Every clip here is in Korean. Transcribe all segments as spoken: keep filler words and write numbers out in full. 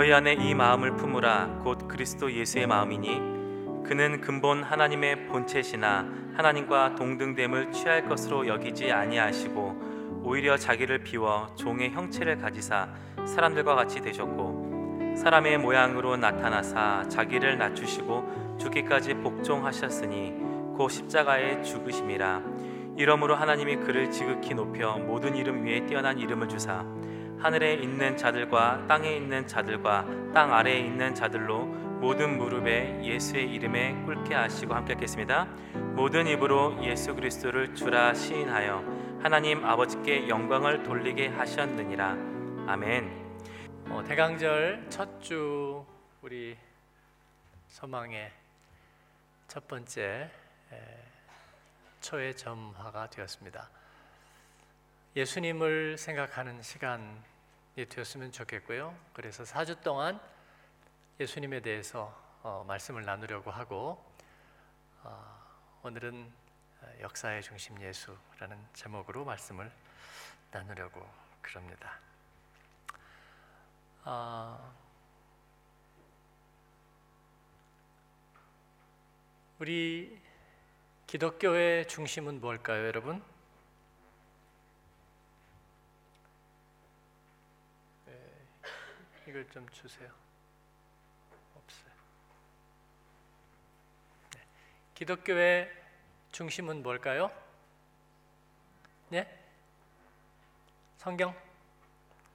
너희 안에 이 마음을 품으라. 곧 그리스도 예수의 마음이니 그는 근본 하나님의 본체시나 하나님과 동등됨을 취할 것으로 여기지 아니하시고 오히려 자기를 비워 종의 형체를 가지사 사람들과 같이 되셨고 사람의 모양으로 나타나사 자기를 낮추시고 죽기까지 복종하셨으니 곧 십자가에 죽으심이라. 이러므로 하나님이 그를 지극히 높여 모든 이름 위에 뛰어난 이름을 주사 하늘에 있는 자들과 땅에 있는 자들과 땅 아래에 있는 자들로 모든 무릎에 예수의 이름에 꿇게 하시고. 함께 하겠습니다. 모든 입으로 예수 그리스도를 주라 시인하여 하나님 아버지께 영광을 돌리게 하셨느니라. 아멘. 어, 대강절 첫 주 우리 소망의 첫 번째 에, 초의 점화가 되었습니다. 예수님을 생각하는 시간이 되었으면 좋겠고요. 그래서 사 주 동안 예수님에 대해서 어, 말씀을 나누려고 하고 어, 오늘은 역사의 중심 예수라는 제목으로 말씀을 나누려고 그럽니다. 어, 우리 기독교의 중심은 뭘까요, 여러분? 이걸 좀 주세요. 없어요. 네. 기독교의 중심은 뭘까요? 네? 성경?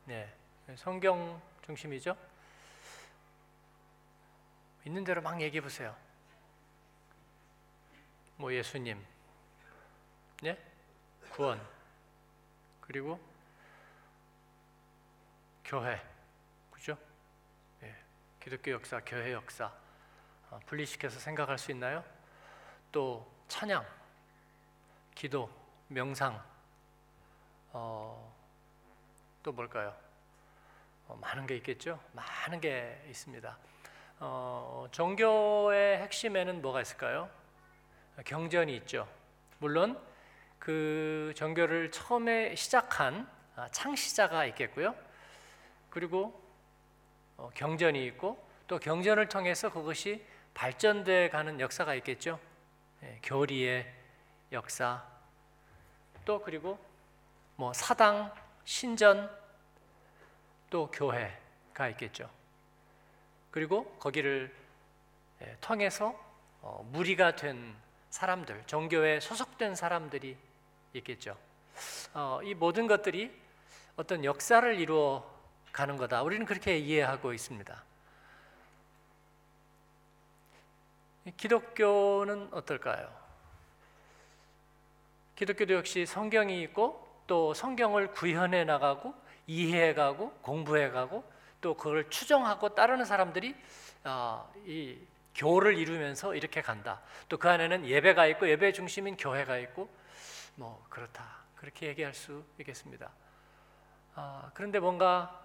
네. 성경 중심이죠. 있는 대로 막 얘기해 보세요. 뭐 예수님, 네? 구원, 그리고 교회. 기독교 역사, 교회 역사 어, 분리시켜서 생각할 수 있나요? 또 찬양, 기도, 명상 어, 또 뭘까요? 어, 많은 게 있겠죠? 많은 게 있습니다. 어, 종교의 핵심에는 뭐가 있을까요? 경전이 있죠. 물론 그 종교를 처음에 시작한 아, 창시자가 있겠고요. 그리고 어, 경전이 있고 또 경전을 통해서 그것이 발전돼 가는 역사가 있겠죠. 예, 교리의 역사 또 그리고 뭐 사당, 신전 또 교회가 있겠죠. 그리고 거기를 예, 통해서 어, 무리가 된 사람들, 종교에 소속된 사람들이 있겠죠. 어, 이 모든 것들이 어떤 역사를 이루어 가는 거다. 우리는 그렇게 이해하고 있습니다. 기독교는 어떨까요? 기독교도 역시 성경이 있고 또 성경을 구현해 나가고 이해해가고 공부해가고 또 그걸 추정하고 따르는 사람들이 어, 이 교를 이루면서 이렇게 간다. 또 그 안에는 예배가 있고 예배 중심인 교회가 있고 뭐 그렇다. 그렇게 얘기할 수 있겠습니다. 어, 그런데 뭔가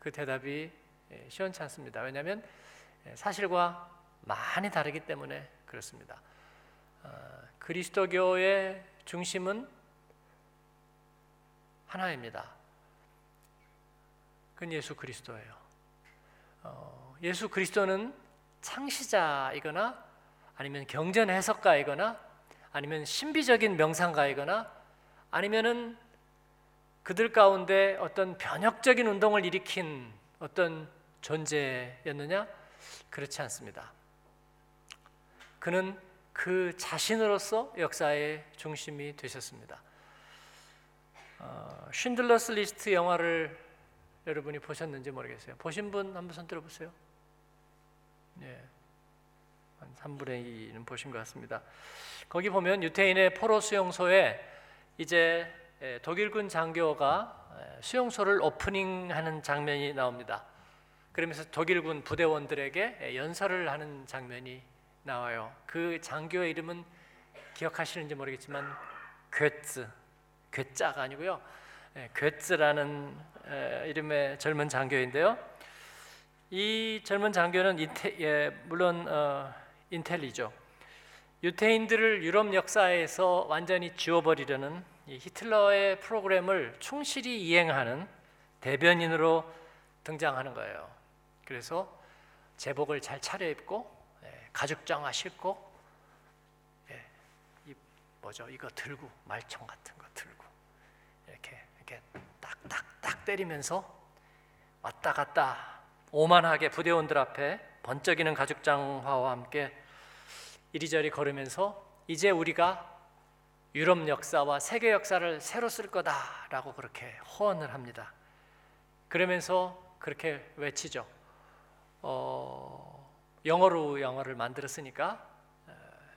그 대답이 시원치 않습니다. 왜냐하면 사실과 많이 다르기 때문에 그렇습니다. 어, 그리스도교의 중심은 하나입니다. 그건 예수 그리스도예요. 어, 예수 그리스도는 창시자이거나 아니면 경전 해석가이거나 아니면 신비적인 명상가이거나 아니면은 그들 가운데 어떤 변혁적인 운동을 일으킨 어떤 존재였느냐? 그렇지 않습니다. 그는 그 자신으로서 역사의 중심이 되셨습니다. 어, 쉰들러스 리스트 영화를 여러분이 보셨는지 모르겠어요. 보신 분 한번 손 들어보세요. 예, 한 삼분의 이는 보신 것 같습니다. 거기 보면 유태인의 포로 수용소에 이제 독일군 장교가 수용소를 오프닝하는 장면이 나옵니다. 그러면서 독일군 부대원들에게 연설을 하는 장면이 나와요. 그 장교의 이름은 기억하시는지 모르겠지만 괴츠, 괴짜가 아니고요. 괴츠라는 이름의 젊은 장교인데요. 이 젊은 장교는 인테, 예, 물론 어, 인텔리죠. 유태인들을 유럽 역사에서 완전히 지워버리려는 이 히틀러의 프로그램을 충실히 이행하는 대변인으로 등장하는 거예요. 그래서 제복을 잘 차려입고 예, 가죽장화 신고 예, 이 뭐죠? 이거 들고 말총 같은 거 들고 이렇게 이렇게 딱딱딱 때리면서 왔다 갔다 오만하게 부대원들 앞에 번쩍이는 가죽장화와 함께 이리저리 걸으면서 이제 우리가 유럽 역사와 세계 역사를 새로 쓸 거다라고 그렇게 호언을 합니다. 그러면서 그렇게 외치죠. 어, 영어로 영화를 만들었으니까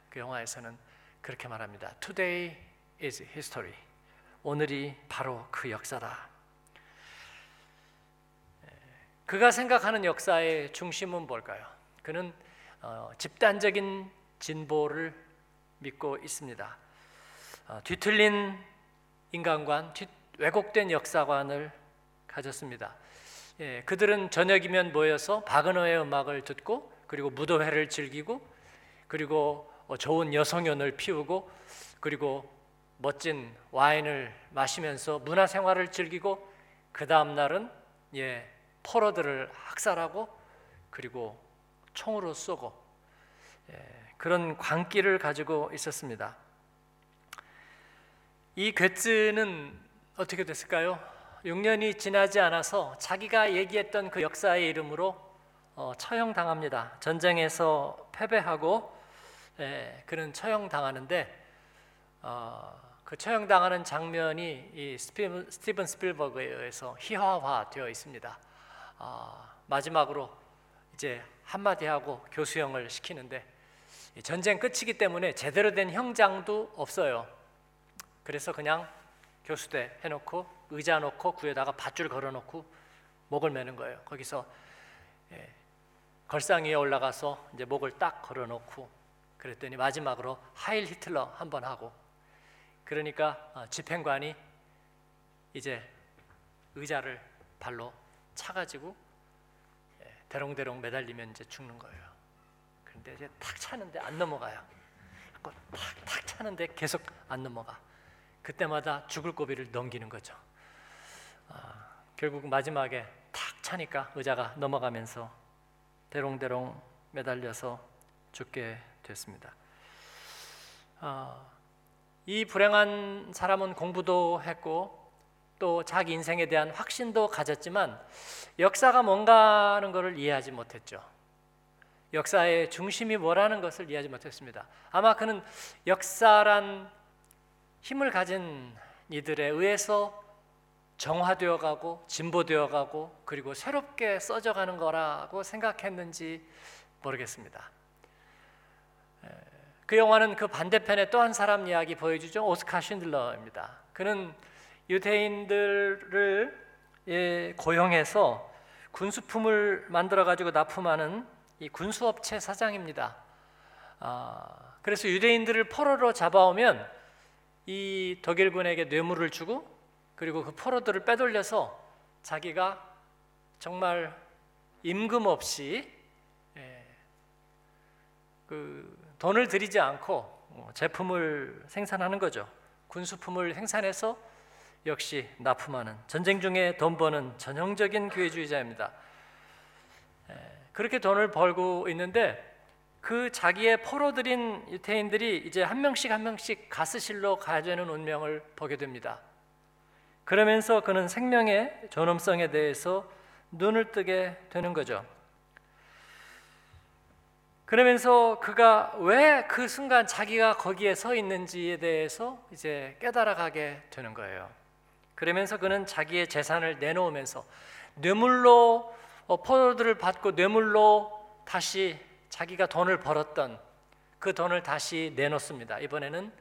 그 영화에서는 그렇게 말합니다. Today is history. 오늘이 바로 그 역사다. 그가 생각하는 역사의 중심은 뭘까요? 그는 어, 집단적인 진보를 믿고 있습니다. 어, 뒤틀린 인간관, 뒤, 왜곡된 역사관을 가졌습니다. 예, 그들은 저녁이면 모여서 바그너의 음악을 듣고 그리고 무도회를 즐기고 그리고 어, 좋은 여성연을 피우고 그리고 멋진 와인을 마시면서 문화생활을 즐기고 그 다음 날은 예, 포로들을 학살하고 그리고 총으로 쏘고 예, 그런 광기를 가지고 있었습니다. 이 괴츠는 어떻게 됐을까요? 육 년이 지나지 않아서 자기가 얘기했던 그 역사의 이름으로 어, 처형당합니다. 전쟁에서 패배하고 예, 그는 처형당하는데 어, 그 처형당하는 장면이 이 스피, 스티븐 스필버그에 의해서 희화화되어 있습니다. 어, 마지막으로 이제 한마디 하고 교수형을 시키는데 전쟁 끝이기 때문에 제대로 된 형장도 없어요. 그래서 그냥 교수대 해놓고 의자 놓고 구에다가 밧줄 걸어놓고 목을 매는 거예요. 거기서 예, 걸상 위에 올라가서 이제 목을 딱 걸어놓고 그랬더니 마지막으로 하일 히틀러 한번 하고 그러니까 어, 집행관이 이제 의자를 발로 차가지고 예, 대롱대롱 매달리면 이제 죽는 거예요. 그런데 이제 탁 차는데 안 넘어가요. 탁, 탁 차는데 계속 안 넘어가. 그때마다 죽을 고비를 넘기는 거죠. 아, 결국 마지막에 탁 차니까 의자가 넘어가면서 대롱대롱 매달려서 죽게 됐습니다. 아, 이 불행한 사람은 공부도 했고 또 자기 인생에 대한 확신도 가졌지만 역사가 뭔가 하는 것을 이해하지 못했죠. 역사의 중심이 뭐라는 것을 이해하지 못했습니다. 아마 그는 역사란 힘을 가진 이들에 의해서 정화되어 가고 진보되어 가고 그리고 새롭게 써져 가는 거라고 생각했는지 모르겠습니다. 그 영화는 그 반대편의 또 한 사람 이야기 보여주죠. 오스카 쉰들러입니다. 그는 유대인들을 고용해서 군수품을 만들어 가지고 납품하는 이 군수업체 사장입니다. 그래서 유대인들을 포로로 잡아오면 이 독일군에게 뇌물을 주고 그리고 그 포로들을 빼돌려서 자기가 정말 임금 없이 그 돈을 들이지 않고 제품을 생산하는 거죠. 군수품을 생산해서 역시 납품하는 전쟁 중에 돈 버는 전형적인 기회주의자입니다. 그렇게 돈을 벌고 있는데 그 자기의 포로들인 유태인들이 이제 한 명씩 한 명씩 가스실로 가야 되는 운명을 보게 됩니다. 그러면서 그는 생명의 존엄성에 대해서 눈을 뜨게 되는 거죠. 그러면서 그가 왜 그 순간 자기가 거기에 서 있는지에 대해서 이제 깨달아가게 되는 거예요. 그러면서 그는 자기의 재산을 내놓으면서 뇌물로 포로들을 받고 뇌물로 다시 자기가 돈을 벌었던 그 돈을 다시 내놓습니다. 이번에는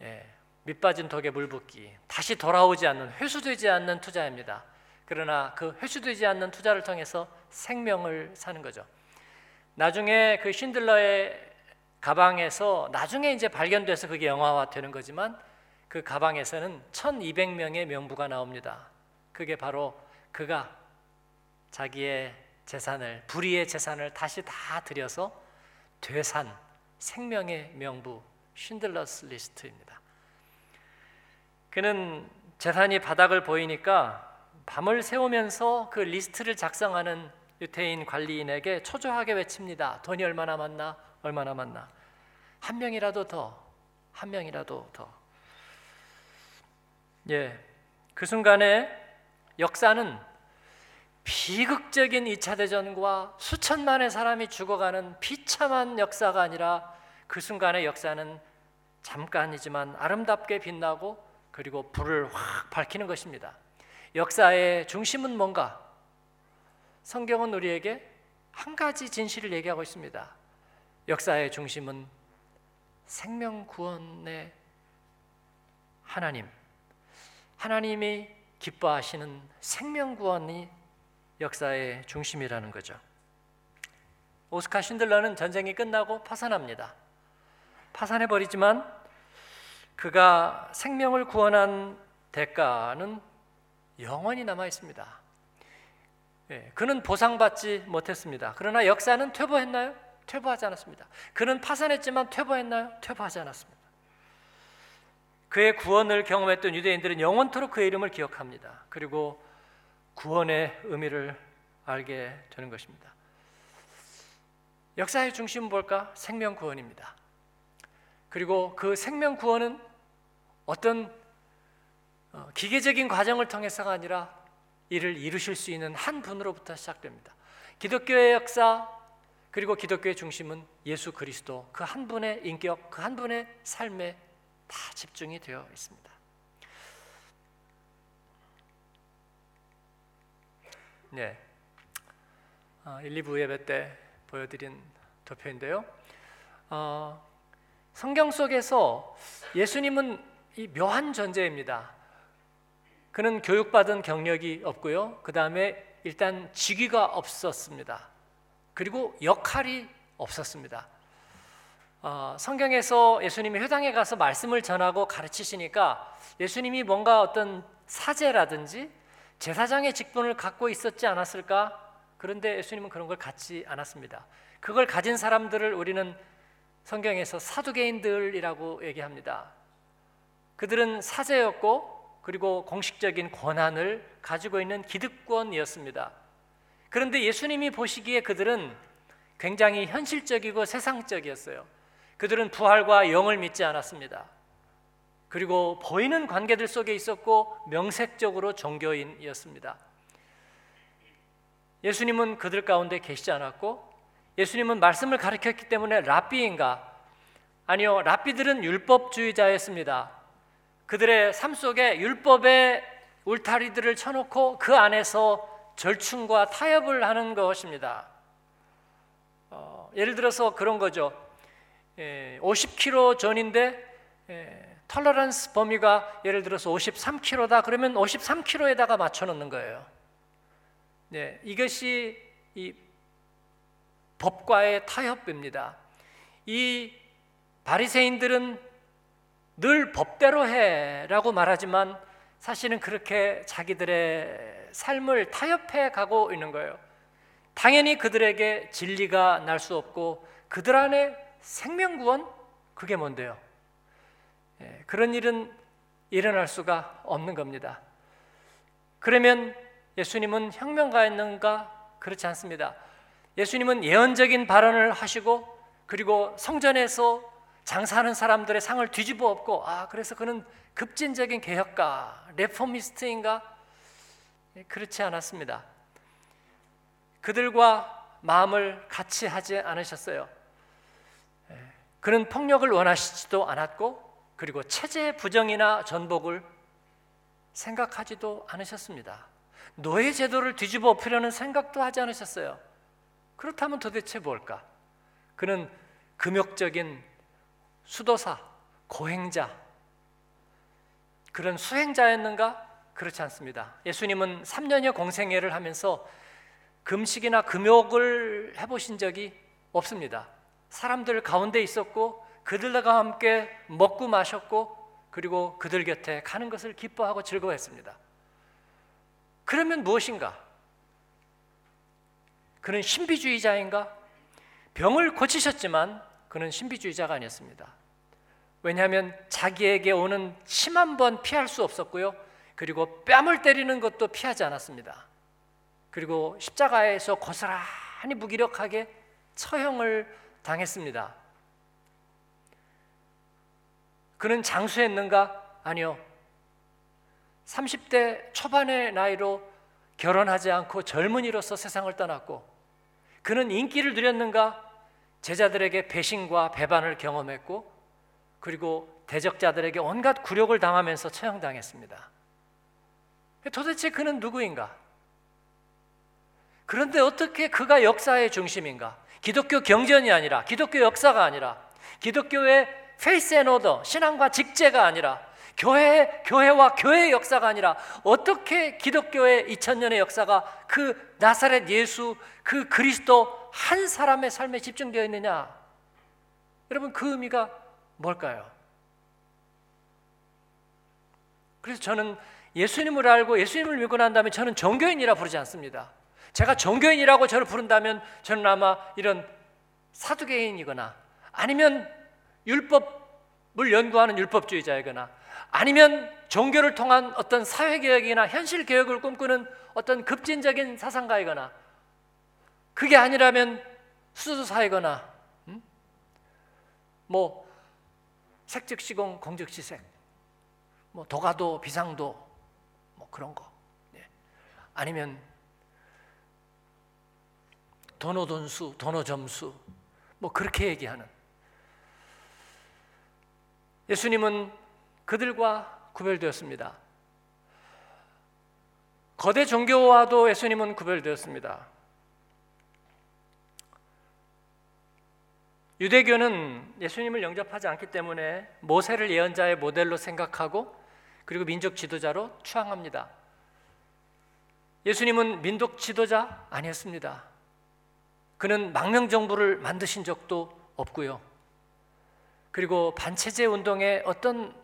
예, 밑빠진 독에 물 붓기, 다시 돌아오지 않는, 회수되지 않는 투자입니다. 그러나 그 회수되지 않는 투자를 통해서 생명을 사는 거죠. 나중에 그 쉰들러의 가방에서 나중에 이제 발견돼서 그게 영화화 되는 거지만 그 가방에서는 천이백 명의 명부가 나옵니다. 그게 바로 그가 자기의 재산을, 불의의 재산을 다시 다 들여서 되산, 생명의 명부, 쉰들러스 리스트입니다. 그는 재산이 바닥을 보이니까 밤을 새우면서 그 리스트를 작성하는 유태인 관리인에게 초조하게 외칩니다. 돈이 얼마나 많나? 얼마나 많나? 한 명이라도 더, 한 명이라도 더. 예, 그 순간에 역사는 비극적인 이 차 대전과 수천만의 사람이 죽어가는 비참한 역사가 아니라 그 순간의 역사는 잠깐이지만 아름답게 빛나고 그리고 불을 확 밝히는 것입니다. 역사의 중심은 뭔가? 성경은 우리에게 한 가지 진실을 얘기하고 있습니다. 역사의 중심은 생명 구원의 하나님, 하나님이 기뻐하시는 생명 구원이 역사의 중심이라는 거죠. 오스카 쉰들러는 전쟁이 끝나고 파산합니다. 파산해버리지만 그가 생명을 구원한 대가는 영원히 남아있습니다. 예, 그는 보상받지 못했습니다. 그러나 역사는 퇴보했나요? 퇴보하지 않았습니다. 그는 파산했지만 퇴보했나요? 퇴보하지 않았습니다. 그의 구원을 경험했던 유대인들은 영원토록 그의 이름을 기억합니다. 그리고 구원의 의미를 알게 되는 것입니다. 역사의 중심은 뭘까? 생명 구원입니다. 그리고 그 생명 구원은 어떤 기계적인 과정을 통해서가 아니라 이를 이루실 수 있는 한 분으로부터 시작됩니다. 기독교의 역사 그리고 기독교의 중심은 예수 그리스도 그 한 분의 인격, 그 한 분의 삶에 다 집중이 되어 있습니다. 네, 어, 일, 이부 예배 때 보여드린 도표인데요. 어, 성경 속에서 예수님은 이 묘한 존재입니다. 그는 교육받은 경력이 없고요. 그 다음에 일단 직위가 없었습니다. 그리고 역할이 없었습니다. 어, 성경에서 예수님이 회당에 가서 말씀을 전하고 가르치시니까 예수님이 뭔가 어떤 사제라든지 제사장의 직분을 갖고 있었지 않았을까? 그런데 예수님은 그런 걸 갖지 않았습니다. 그걸 가진 사람들을 우리는 성경에서 사두개인들이라고 얘기합니다. 그들은 사제였고 그리고 공식적인 권한을 가지고 있는 기득권이었습니다. 그런데 예수님이 보시기에 그들은 굉장히 현실적이고 세상적이었어요. 그들은 부활과 영을 믿지 않았습니다. 그리고 보이는 관계들 속에 있었고 명색적으로 종교인이었습니다. 예수님은 그들 가운데 계시지 않았고 예수님은 말씀을 가르쳤기 때문에 랍비인가? 아니요, 랍비들은 율법주의자였습니다. 그들의 삶 속에 율법의 울타리들을 쳐놓고 그 안에서 절충과 타협을 하는 것입니다. 어, 예를 들어서 그런 거죠. 예, 오십 킬로미터 전인데 예, 톨러런스 범위가 예를 들어서 오십삼 킬로미터다 그러면 오십삼 킬로미터에다가 맞춰놓는 거예요. 예, 이것이 이 법과의 타협입니다. 이 바리새인들은 늘 법대로 해라고 말하지만 사실은 그렇게 자기들의 삶을 타협해 가고 있는 거예요. 당연히 그들에게 진리가 날 수 없고 그들 안에 생명구원? 그게 뭔데요? 예, 그런 일은 일어날 수가 없는 겁니다. 그러면 예수님은 혁명가였는가? 그렇지 않습니다. 예수님은 예언적인 발언을 하시고 그리고 성전에서 장사하는 사람들의 상을 뒤집어 엎고 아 그래서 그는 급진적인 개혁가, 레포미스트인가? 그렇지 않았습니다. 그들과 마음을 같이 하지 않으셨어요. 그는 폭력을 원하시지도 않았고 그리고 체제의 부정이나 전복을 생각하지도 않으셨습니다. 노예 제도를 뒤집어 엎으려는 생각도 하지 않으셨어요. 그렇다면 도대체 뭘까? 그는 금욕적인 수도사, 고행자, 그런 수행자였는가? 그렇지 않습니다. 예수님은 삼 년여 공생애를 하면서 금식이나 금욕을 해보신 적이 없습니다. 사람들 가운데 있었고 그들과 함께 먹고 마셨고 그리고 그들 곁에 가는 것을 기뻐하고 즐거워했습니다. 그러면 무엇인가? 그는 신비주의자인가? 병을 고치셨지만 그는 신비주의자가 아니었습니다. 왜냐하면 자기에게 오는 침 한 번 피할 수 없었고요. 그리고 뺨을 때리는 것도 피하지 않았습니다. 그리고 십자가에서 고스란히 무기력하게 처형을 당했습니다. 그는 장수했는가? 아니요. 삼십 대 초반의 나이로 결혼하지 않고 젊은이로서 세상을 떠났고, 그는 인기를 누렸는가? 제자들에게 배신과 배반을 경험했고, 그리고 대적자들에게 온갖 굴욕을 당하면서 처형당했습니다. 도대체 그는 누구인가? 그런데 어떻게 그가 역사의 중심인가? 기독교 경전이 아니라, 기독교 역사가 아니라, 기독교의 페이스 앤 오더, 신앙과 직제가 아니라, 교회, 교회와 교회의 역사가 아니라, 어떻게 기독교의 이천 년의 역사가 그 나사렛 예수, 그 그리스도 한 사람의 삶에 집중되어 있느냐? 여러분, 그 의미가 뭘까요? 그래서 저는 예수님을 알고 예수님을 믿고 난 다음에 저는 종교인이라 부르지 않습니다. 제가 종교인이라고 저를 부른다면 저는 아마 이런 사두개인이거나, 아니면 율법을 연구하는 율법주의자이거나, 아니면 종교를 통한 어떤 사회개혁이나 현실개혁을 꿈꾸는 어떤 급진적인 사상가이거나, 그게 아니라면 수도사이거나, 음? 뭐 색즉시공 공즉시색, 뭐 도가도 비상도, 뭐 그런 거, 예. 아니면 도노돈수 도노점수, 뭐 그렇게 얘기하는. 예수님은 그들과 구별되었습니다. 거대 종교와도 예수님은 구별되었습니다. 유대교는 예수님을 영접하지 않기 때문에 모세를 예언자의 모델로 생각하고, 그리고 민족 지도자로 추앙합니다. 예수님은 민족 지도자 아니었습니다. 그는 망명정부를 만드신 적도 없고요. 그리고 반체제 운동에 어떤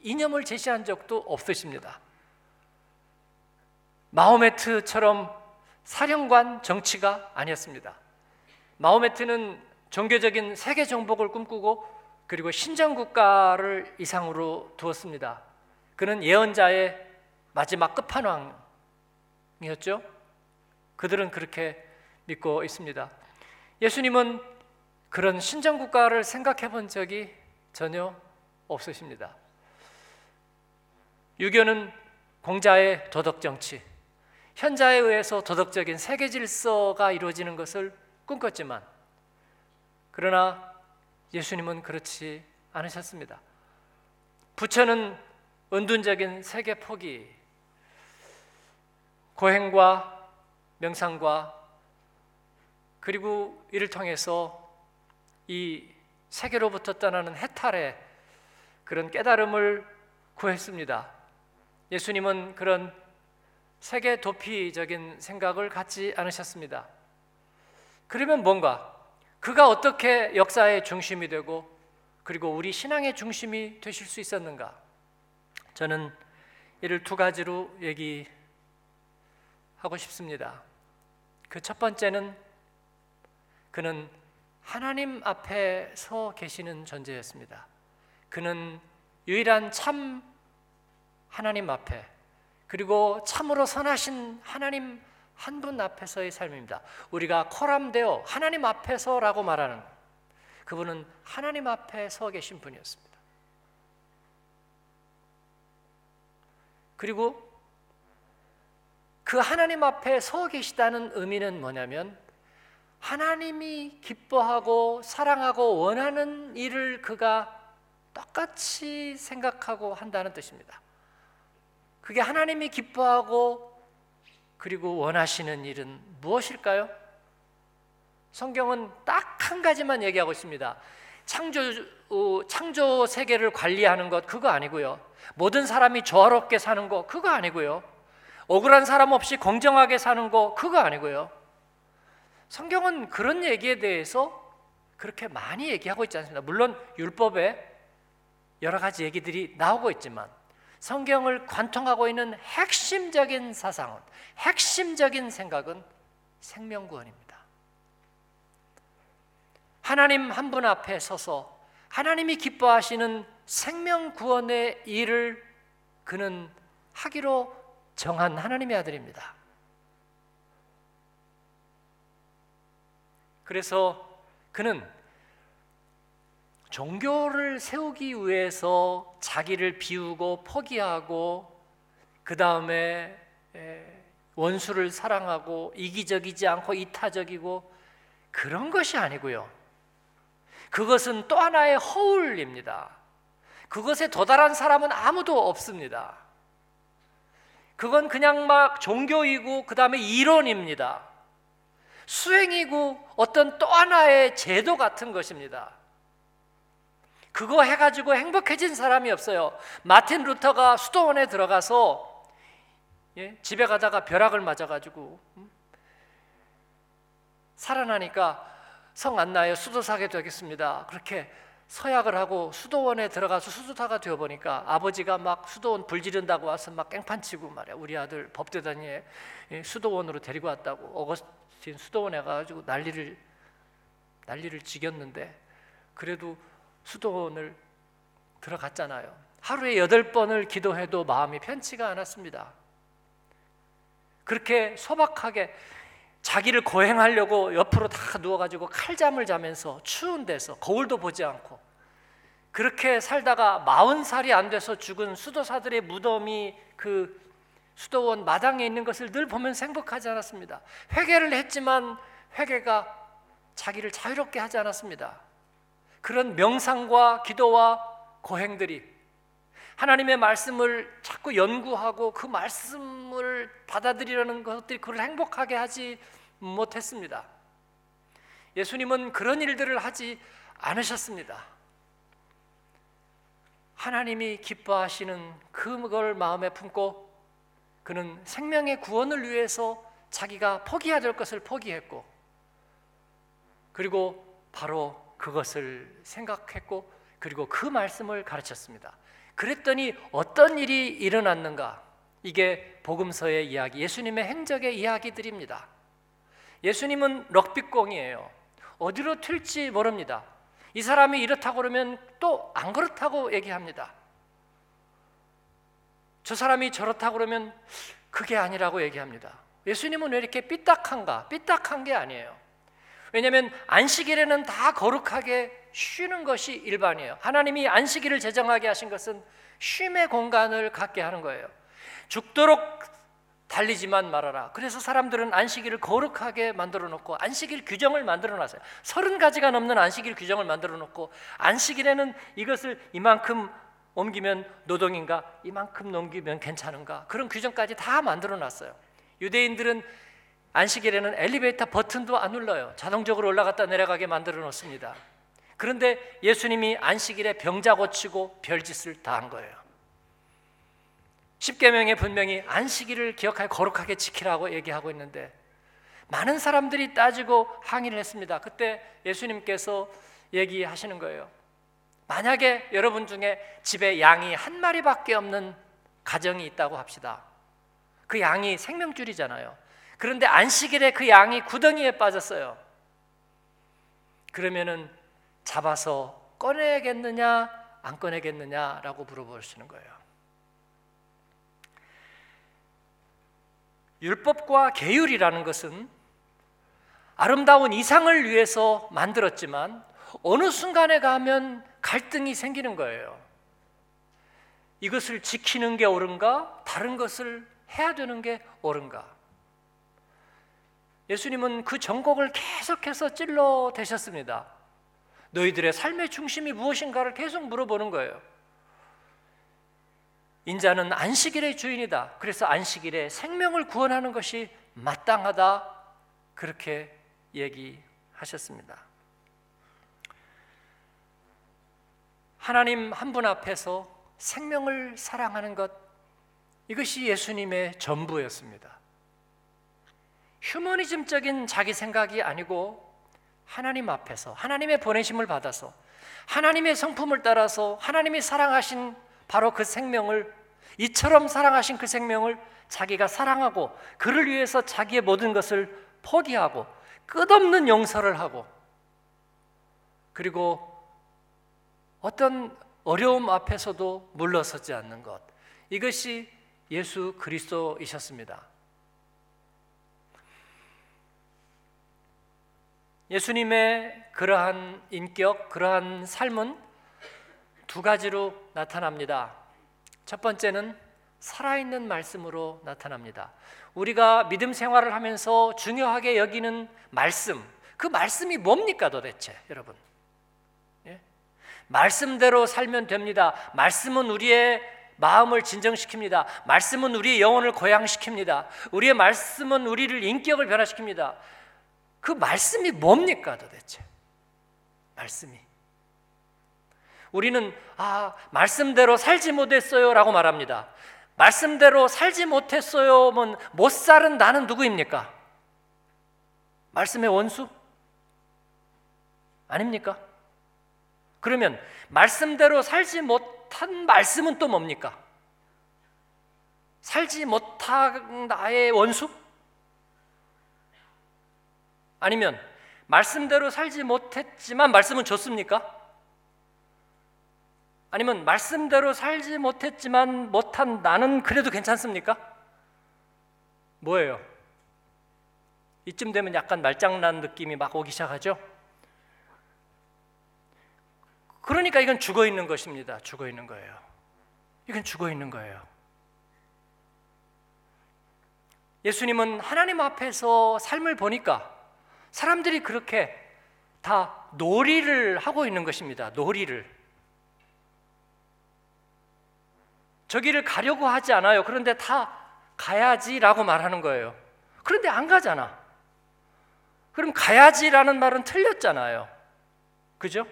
이념을 제시한 적도 없으십니다. 마호메트처럼 사령관 정치가 아니었습니다. 마호메트는 종교적인 세계 정복을 꿈꾸고, 그리고 신정국가를 이상으로 두었습니다. 그는 예언자의 마지막 끝판왕이었죠. 그들은 그렇게 믿고 있습니다. 예수님은 그런 신정국가를 생각해 본 적이 전혀 없으십니다. 유교는 공자의 도덕정치, 현자에 의해서 도덕적인 세계질서가 이루어지는 것을 꿈꿨지만, 그러나 예수님은 그렇지 않으셨습니다. 부처는 은둔적인 세계 포기, 고행과 명상과, 그리고 이를 통해서 이 세계로부터 떠나는 해탈의 그런 깨달음을 구했습니다. 예수님은 그런 세계 도피적인 생각을 갖지 않으셨습니다. 그러면 뭔가 그가 어떻게 역사의 중심이 되고, 그리고 우리 신앙의 중심이 되실 수 있었는가? 저는 이를 두 가지로 얘기하고 싶습니다. 그 첫 번째는, 그는 하나님 앞에 서 계시는 존재였습니다. 그는 유일한 참 하나님 앞에, 그리고 참으로 선하신 하나님 한 분 앞에서의 삶입니다. 우리가 코람데오, 하나님 앞에서라고 말하는 그분은 하나님 앞에 서 계신 분이었습니다. 그리고 그 하나님 앞에 서 계시다는 의미는 뭐냐면, 하나님이 기뻐하고 사랑하고 원하는 일을 그가 똑같이 생각하고 한다는 뜻입니다. 그게 하나님이 기뻐하고 그리고 원하시는 일은 무엇일까요? 성경은 딱 한 가지만 얘기하고 있습니다. 창조, 창조 세계를 관리하는 것, 그거 아니고요. 모든 사람이 조화롭게 사는 것, 그거 아니고요. 억울한 사람 없이 공정하게 사는 것, 그거 아니고요. 성경은 그런 얘기에 대해서 그렇게 많이 얘기하고 있지 않습니다. 물론 율법에 여러 가지 얘기들이 나오고 있지만, 성경을 관통하고 있는 핵심적인 사상은, 핵심적인 생각은 생명구원입니다. 하나님 한 분 앞에 서서 하나님이 기뻐하시는 생명구원의 일을 그는 하기로 정한 하나님의 아들입니다. 그래서 그는 종교를 세우기 위해서 자기를 비우고 포기하고 그 다음에 원수를 사랑하고 이기적이지 않고 이타적이고 그런 것이 아니고요. 그것은 또 하나의 허울입니다. 그것에 도달한 사람은 아무도 없습니다. 그건 그냥 막 종교이고 그 다음에 이론입니다. 수행이고 어떤 또 하나의 제도 같은 것입니다. 그거 해가지고 행복해진 사람이 없어요. 마틴 루터가 수도원에 들어가서 예? 집에 가다가 벼락을 맞아가지고 음? 살아나니까 성 안나에 수도사가 되겠습니다. 그렇게 서약을 하고 수도원에 들어가서 수도사가 되어보니까 아버지가 막 수도원 불지른다고 와서 막 깽판치고 말이야. 우리 아들 법대단위에 수도원으로 데리고 왔다고 어거스틴 수도원에 가가지고 난리를 난리를 지겼는데 그래도 수도원을 들어갔잖아요. 하루에 여덟 번을 기도해도 마음이 편치가 않았습니다. 그렇게 소박하게 자기를 고행하려고 옆으로 다 누워가지고 칼잠을 자면서 추운 데서 거울도 보지 않고 그렇게 살다가 마흔 살이 안 돼서 죽은 수도사들의 무덤이 그 수도원 마당에 있는 것을 늘 보면서 행복하지 않았습니다. 회개를 했지만 회개가 자기를 자유롭게 하지 않았습니다. 그런 명상과 기도와 고행들이 하나님의 말씀을 자꾸 연구하고 그 말씀을 받아들이려는 것들이 그를 행복하게 하지 못했습니다. 예수님은 그런 일들을 하지 않으셨습니다. 하나님이 기뻐하시는 그걸 마음에 품고 그는 생명의 구원을 위해서 자기가 포기해야 될 것을 포기했고 그리고 바로 그것을 생각했고 그리고 그 말씀을 가르쳤습니다. 그랬더니 어떤 일이 일어났는가? 이게 복음서의 이야기, 예수님의 행적의 이야기들입니다. 예수님은 럭비공이에요. 어디로 튈지 모릅니다. 이 사람이 이렇다고 그러면 또 안 그렇다고 얘기합니다. 저 사람이 저렇다고 그러면 그게 아니라고 얘기합니다. 예수님은 왜 이렇게 삐딱한가? 삐딱한 게 아니에요. 왜냐하면 안식일에는 다 거룩하게 쉬는 것이 일반이에요. 하나님이 안식일을 제정하게 하신 것은 쉼의 공간을 갖게 하는 거예요. 죽도록 달리지만 말아라. 그래서 사람들은 안식일을 거룩하게 만들어 놓고 안식일 규정을 만들어 놨어요. 서른 가지가 넘는 안식일 규정을 만들어 놓고 안식일에는 이것을 이만큼 옮기면 노동인가, 이만큼 넘기면 괜찮은가 그런 규정까지 다 만들어 놨어요. 유대인들은 안식일에는 엘리베이터 버튼도 안 눌러요. 자동적으로 올라갔다 내려가게 만들어 놓습니다. 그런데 예수님이 안식일에 병자 고치고 별짓을 다 한 거예요. 십계명에 분명히 안식일을 기억하여 거룩하게 지키라고 얘기하고 있는데 많은 사람들이 따지고 항의를 했습니다. 그때 예수님께서 얘기하시는 거예요. 만약에 여러분 중에 집에 양이 한 마리밖에 없는 가정이 있다고 합시다. 그 양이 생명줄이잖아요. 그런데 안식일에 그 양이 구덩이에 빠졌어요. 그러면은 잡아서 꺼내겠느냐 안 꺼내겠느냐라고 물어보시는 거예요. 율법과 계율이라는 것은 아름다운 이상을 위해서 만들었지만 어느 순간에 가면 갈등이 생기는 거예요. 이것을 지키는 게 옳은가? 다른 것을 해야 되는 게 옳은가? 예수님은 그 정곡을 계속해서 찔러 대셨습니다. 너희들의 삶의 중심이 무엇인가를 계속 물어보는 거예요. 인자는 안식일의 주인이다. 그래서 안식일에 생명을 구원하는 것이 마땅하다. 그렇게 얘기하셨습니다. 하나님 한 분 앞에서 생명을 사랑하는 것, 이것이 예수님의 전부였습니다. 휴머니즘적인 자기 생각이 아니고 하나님 앞에서 하나님의 보내심을 받아서 하나님의 성품을 따라서 하나님이 사랑하신 바로 그 생명을, 이처럼 사랑하신 그 생명을 자기가 사랑하고 그를 위해서 자기의 모든 것을 포기하고 끝없는 용서를 하고 그리고 어떤 어려움 앞에서도 물러서지 않는 것, 이것이 예수 그리스도이셨습니다. 예수님의 그러한 인격, 그러한 삶은 두 가지로 나타납니다. 첫 번째는 살아있는 말씀으로 나타납니다. 우리가 믿음 생활을 하면서 중요하게 여기는 말씀, 그 말씀이 뭡니까 도대체 여러분? 예? 말씀대로 살면 됩니다. 말씀은 우리의 마음을 진정시킵니다. 말씀은 우리의 영혼을 고양시킵니다. 우리의 말씀은 우리를 인격을 변화시킵니다. 그 말씀이 뭡니까 도대체? 말씀이. 우리는 아 말씀대로 살지 못했어요 라고 말합니다. 말씀대로 살지 못했어요 면 못 살은 나는 누구입니까? 말씀의 원수? 아닙니까? 그러면 말씀대로 살지 못한 말씀은 또 뭡니까? 살지 못한 나의 원수? 아니면 말씀대로 살지 못했지만 말씀은 좋습니까? 아니면 말씀대로 살지 못했지만 못한 나는 그래도 괜찮습니까? 뭐예요? 이쯤 되면 약간 말장난 느낌이 막 오기 시작하죠? 그러니까 이건 죽어있는 것입니다. 죽어있는 거예요. 이건 죽어있는 거예요. 예수님은 하나님 앞에서 삶을 보니까 사람들이 그렇게 다 놀이를 하고 있는 것입니다. 놀이를. 저기를 가려고 하지 않아요. 그런데 다 가야지라고 말하는 거예요. 그런데 안 가잖아. 그럼 가야지라는 말은 틀렸잖아요. 그죠?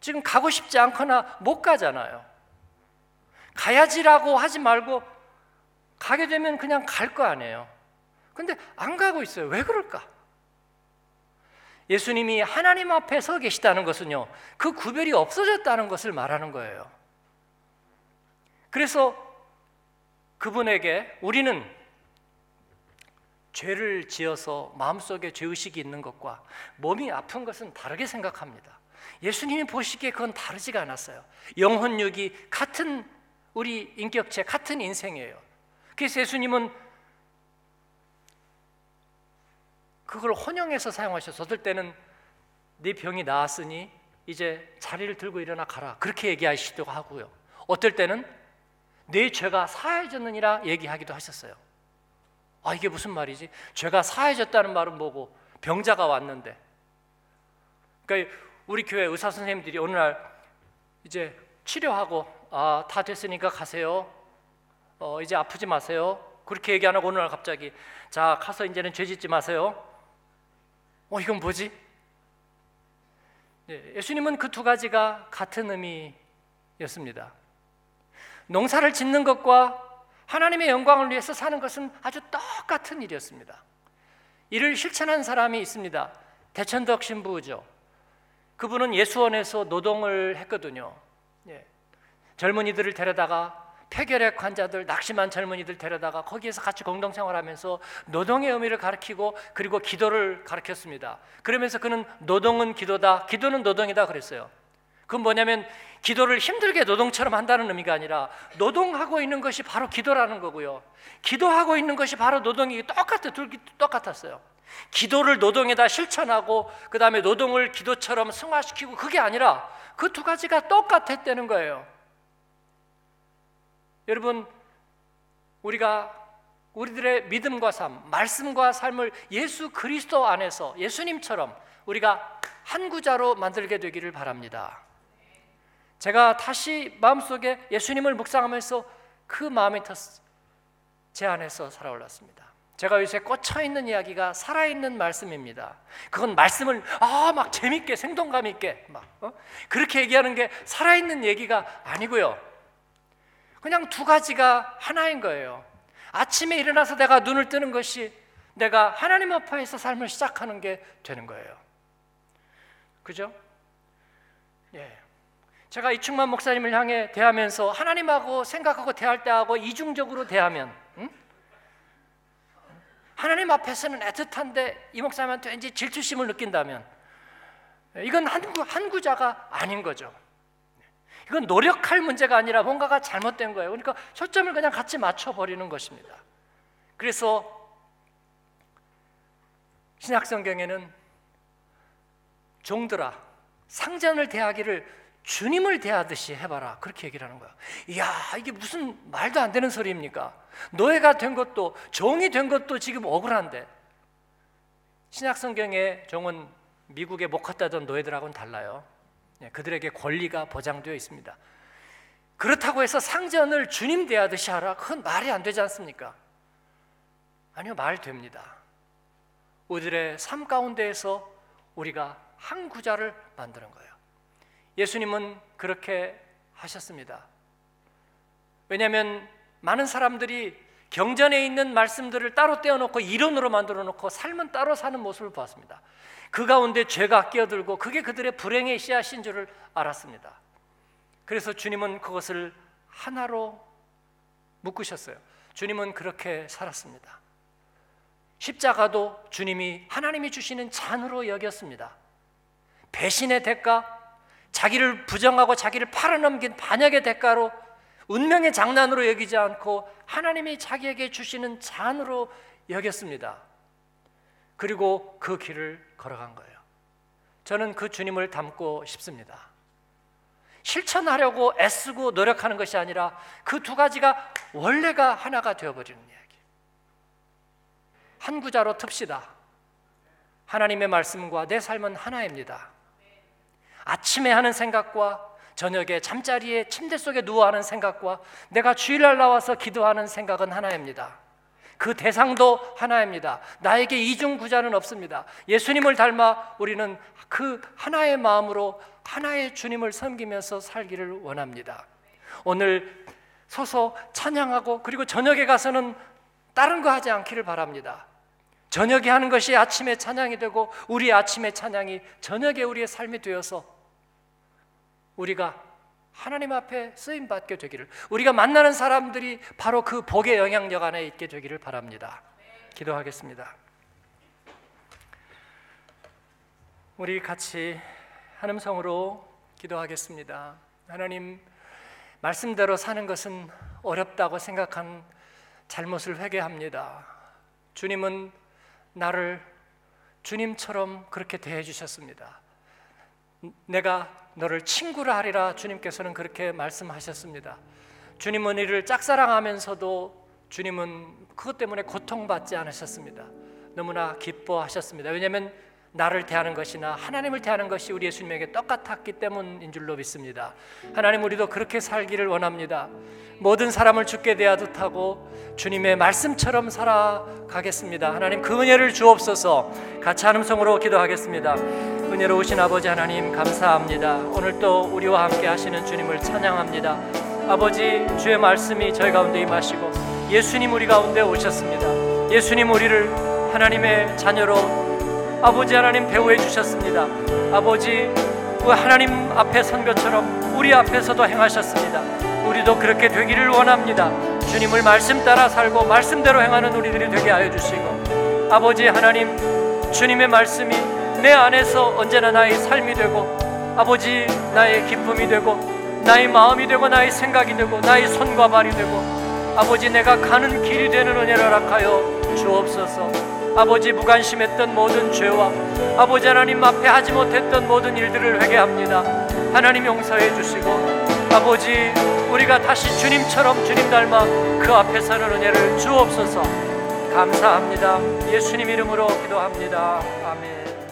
지금 가고 싶지 않거나 못 가잖아요. 가야지라고 하지 말고 가게 되면 그냥 갈 거 아니에요. 근데 안 가고 있어요. 왜 그럴까? 예수님이 하나님 앞에 서 계시다는 것은요, 그 구별이 없어졌다는 것을 말하는 거예요. 그래서 그분에게 우리는 죄를 지어서 마음속에 죄의식이 있는 것과 몸이 아픈 것은 다르게 생각합니다. 예수님이 보시기에 그건 다르지가 않았어요. 영혼육이 같은 우리 인격체, 같은 인생이에요. 그래서 예수님은 그걸 혼용해서 사용하셔서 어떨 때는 네 병이 나았으니 이제 자리를 들고 일어나 가라 그렇게 얘기하시기도 하고요. 어떨 때는 네 죄가 사해졌느니라 얘기하기도 하셨어요. 아 이게 무슨 말이지? 죄가 사해졌다는 말은 뭐고 병자가 왔는데. 그러니까 우리 교회 의사 선생님들이 어느 날 이제 치료하고 아 다 됐으니까 가세요. 어 이제 아프지 마세요. 그렇게 얘기 안 하고 어느 날 갑자기 자 가서 이제는 죄 짓지 마세요. 어 이건 뭐지? 예수님은 그 두 가지가 같은 의미였습니다. 농사를 짓는 것과 하나님의 영광을 위해서 사는 것은 아주 똑같은 일이었습니다. 이를 실천한 사람이 있습니다. 대천덕 신부죠. 그분은 예수원에서 노동을 했거든요. 예. 젊은이들을 데려다가 폐결핵 환자들, 낙심한 젊은이들 데려다가 거기에서 같이 공동생활하면서 노동의 의미를 가르치고 그리고 기도를 가르쳤습니다. 그러면서 그는 노동은 기도다, 기도는 노동이다 그랬어요. 그건 뭐냐면 기도를 힘들게 노동처럼 한다는 의미가 아니라 노동하고 있는 것이 바로 기도라는 거고요. 기도하고 있는 것이 바로 노동이 똑같아, 둘 똑같았어요. 기도를 노동에다 실천하고 그 다음에 노동을 기도처럼 승화시키고 그게 아니라 그 두 가지가 똑같았다는 거예요. 여러분, 우리가 우리들의 믿음과 삶, 말씀과 삶을 예수 그리스도 안에서 예수님처럼 우리가 한 구자로 만들게 되기를 바랍니다. 제가 다시 마음속에 예수님을 묵상하면서 그 마음이 제 안에서 살아올랐습니다. 제가 요새 꽂혀있는 이야기가 살아있는 말씀입니다. 그건 말씀을 아, 막 재밌게 생동감 있게 막 어? 그렇게 얘기하는 게 살아있는 얘기가 아니고요. 그냥 두 가지가 하나인 거예요. 아침에 일어나서 내가 눈을 뜨는 것이 내가 하나님 앞에서 삶을 시작하는 게 되는 거예요. 그죠? 예. 제가 이충만 목사님을 향해 대하면서 하나님하고 생각하고 대할 때하고 이중적으로 대하면 응? 하나님 앞에서는 애틋한데 이 목사님한테 왠지 질투심을 느낀다면 이건 한, 한 구자가 아닌 거죠. 이건 노력할 문제가 아니라 뭔가가 잘못된 거예요. 그러니까 초점을 그냥 같이 맞춰버리는 것입니다. 그래서 신약성경에는 종들아, 상전을 대하기를 주님을 대하듯이 해봐라, 그렇게 얘기를 하는 거야. 이야, 이게 무슨 말도 안 되는 소리입니까? 노예가 된 것도 종이 된 것도 지금 억울한데. 신약성경의 종은 미국에 목 갔다던 노예들하고는 달라요. 그들에게 권리가 보장되어 있습니다. 그렇다고 해서 상전을 주님 대하듯이 하라, 그건 말이 안 되지 않습니까? 아니요, 말 됩니다. 우리들의 삶 가운데에서 우리가 한 구좌를 만드는 거예요. 예수님은 그렇게 하셨습니다. 왜냐하면 많은 사람들이 경전에 있는 말씀들을 따로 떼어놓고 이론으로 만들어놓고 삶은 따로 사는 모습을 보았습니다. 그 가운데 죄가 끼어들고 그게 그들의 불행의 씨앗인 줄을 알았습니다. 그래서 주님은 그것을 하나로 묶으셨어요. 주님은 그렇게 살았습니다. 십자가도 주님이 하나님이 주시는 잔으로 여겼습니다. 배신의 대가, 자기를 부정하고 자기를 팔아넘긴 반역의 대가로, 운명의 장난으로 여기지 않고 하나님이 자기에게 주시는 잔으로 여겼습니다. 그리고 그 길을 걸어간 거예요. 저는 그 주님을 닮고 싶습니다. 실천하려고 애쓰고 노력하는 것이 아니라 그 두 가지가 원래가 하나가 되어버리는 이야기. 한 구좌로 틉시다. 하나님의 말씀과 내 삶은 하나입니다. 아침에 하는 생각과 저녁에 잠자리에 침대 속에 누워 하는 생각과 내가 주일날 나와서 기도하는 생각은 하나입니다. 그 대상도 하나입니다. 나에게 이중구좌는 없습니다. 예수님을 닮아 우리는 그 하나의 마음으로 하나의 주님을 섬기면서 살기를 원합니다. 오늘 서서 찬양하고 그리고 저녁에 가서는 다른 거 하지 않기를 바랍니다. 저녁에 하는 것이 아침에 찬양이 되고 우리 아침의 찬양이 저녁에 우리의 삶이 되어서 우리가 하나님 앞에 쓰임받게 되기를, 우리가 만나는 사람들이 바로 그 복의 영향력 안에 있게 되기를 바랍니다. 기도하겠습니다. 우리 같이 한 음성으로 기도하겠습니다. 하나님, 말씀대로 사는 것은 어렵다고 생각한 잘못을 회개합니다. 주님은 나를 주님처럼 그렇게 대해주셨습니다. 내가 너를 친구라 하리라 주님께서는 그렇게 말씀하셨습니다. 주님은 이를 짝사랑하면서도 주님은 그것 때문에 고통받지 않으셨습니다. 너무나 기뻐하셨습니다. 왜냐하면 나를 대하는 것이나 하나님을 대하는 것이 우리 예수님에게 똑같았기 때문인 줄로 믿습니다. 하나님, 우리도 그렇게 살기를 원합니다. 모든 사람을 주께 대하듯 하고 주님의 말씀처럼 살아가겠습니다. 하나님, 그 은혜를 주옵소서. 같이 한 음성으로 기도하겠습니다. 은혜로우신 아버지 하나님, 감사합니다. 오늘도 우리와 함께 하시는 주님을 찬양합니다. 아버지, 주의 말씀이 저희 가운데 임하시고 예수님 우리 가운데 오셨습니다. 예수님 우리를 하나님의 자녀로 아버지 하나님 배우해 주셨습니다. 아버지, 하나님 앞에 선 것처럼 우리 앞에서도 행하셨습니다. 우리도 그렇게 되기를 원합니다. 주님을 말씀 따라 살고 말씀대로 행하는 우리들이 되게 하여 주시고, 아버지 하나님, 주님의 말씀이 내 안에서 언제나 나의 삶이 되고, 아버지 나의 기쁨이 되고, 나의 마음이 되고, 나의 생각이 되고, 나의 손과 발이 되고, 아버지 내가 가는 길이 되는 은혜를 허락하여 주옵소서. 아버지, 무관심했던 모든 죄와 아버지 하나님 앞에 하지 못했던 모든 일들을 회개합니다. 하나님 용서해 주시고, 아버지 우리가 다시 주님처럼 주님 닮아 그 앞에 서는 은혜를 주옵소서. 감사합니다. 예수님 이름으로 기도합니다. 아멘.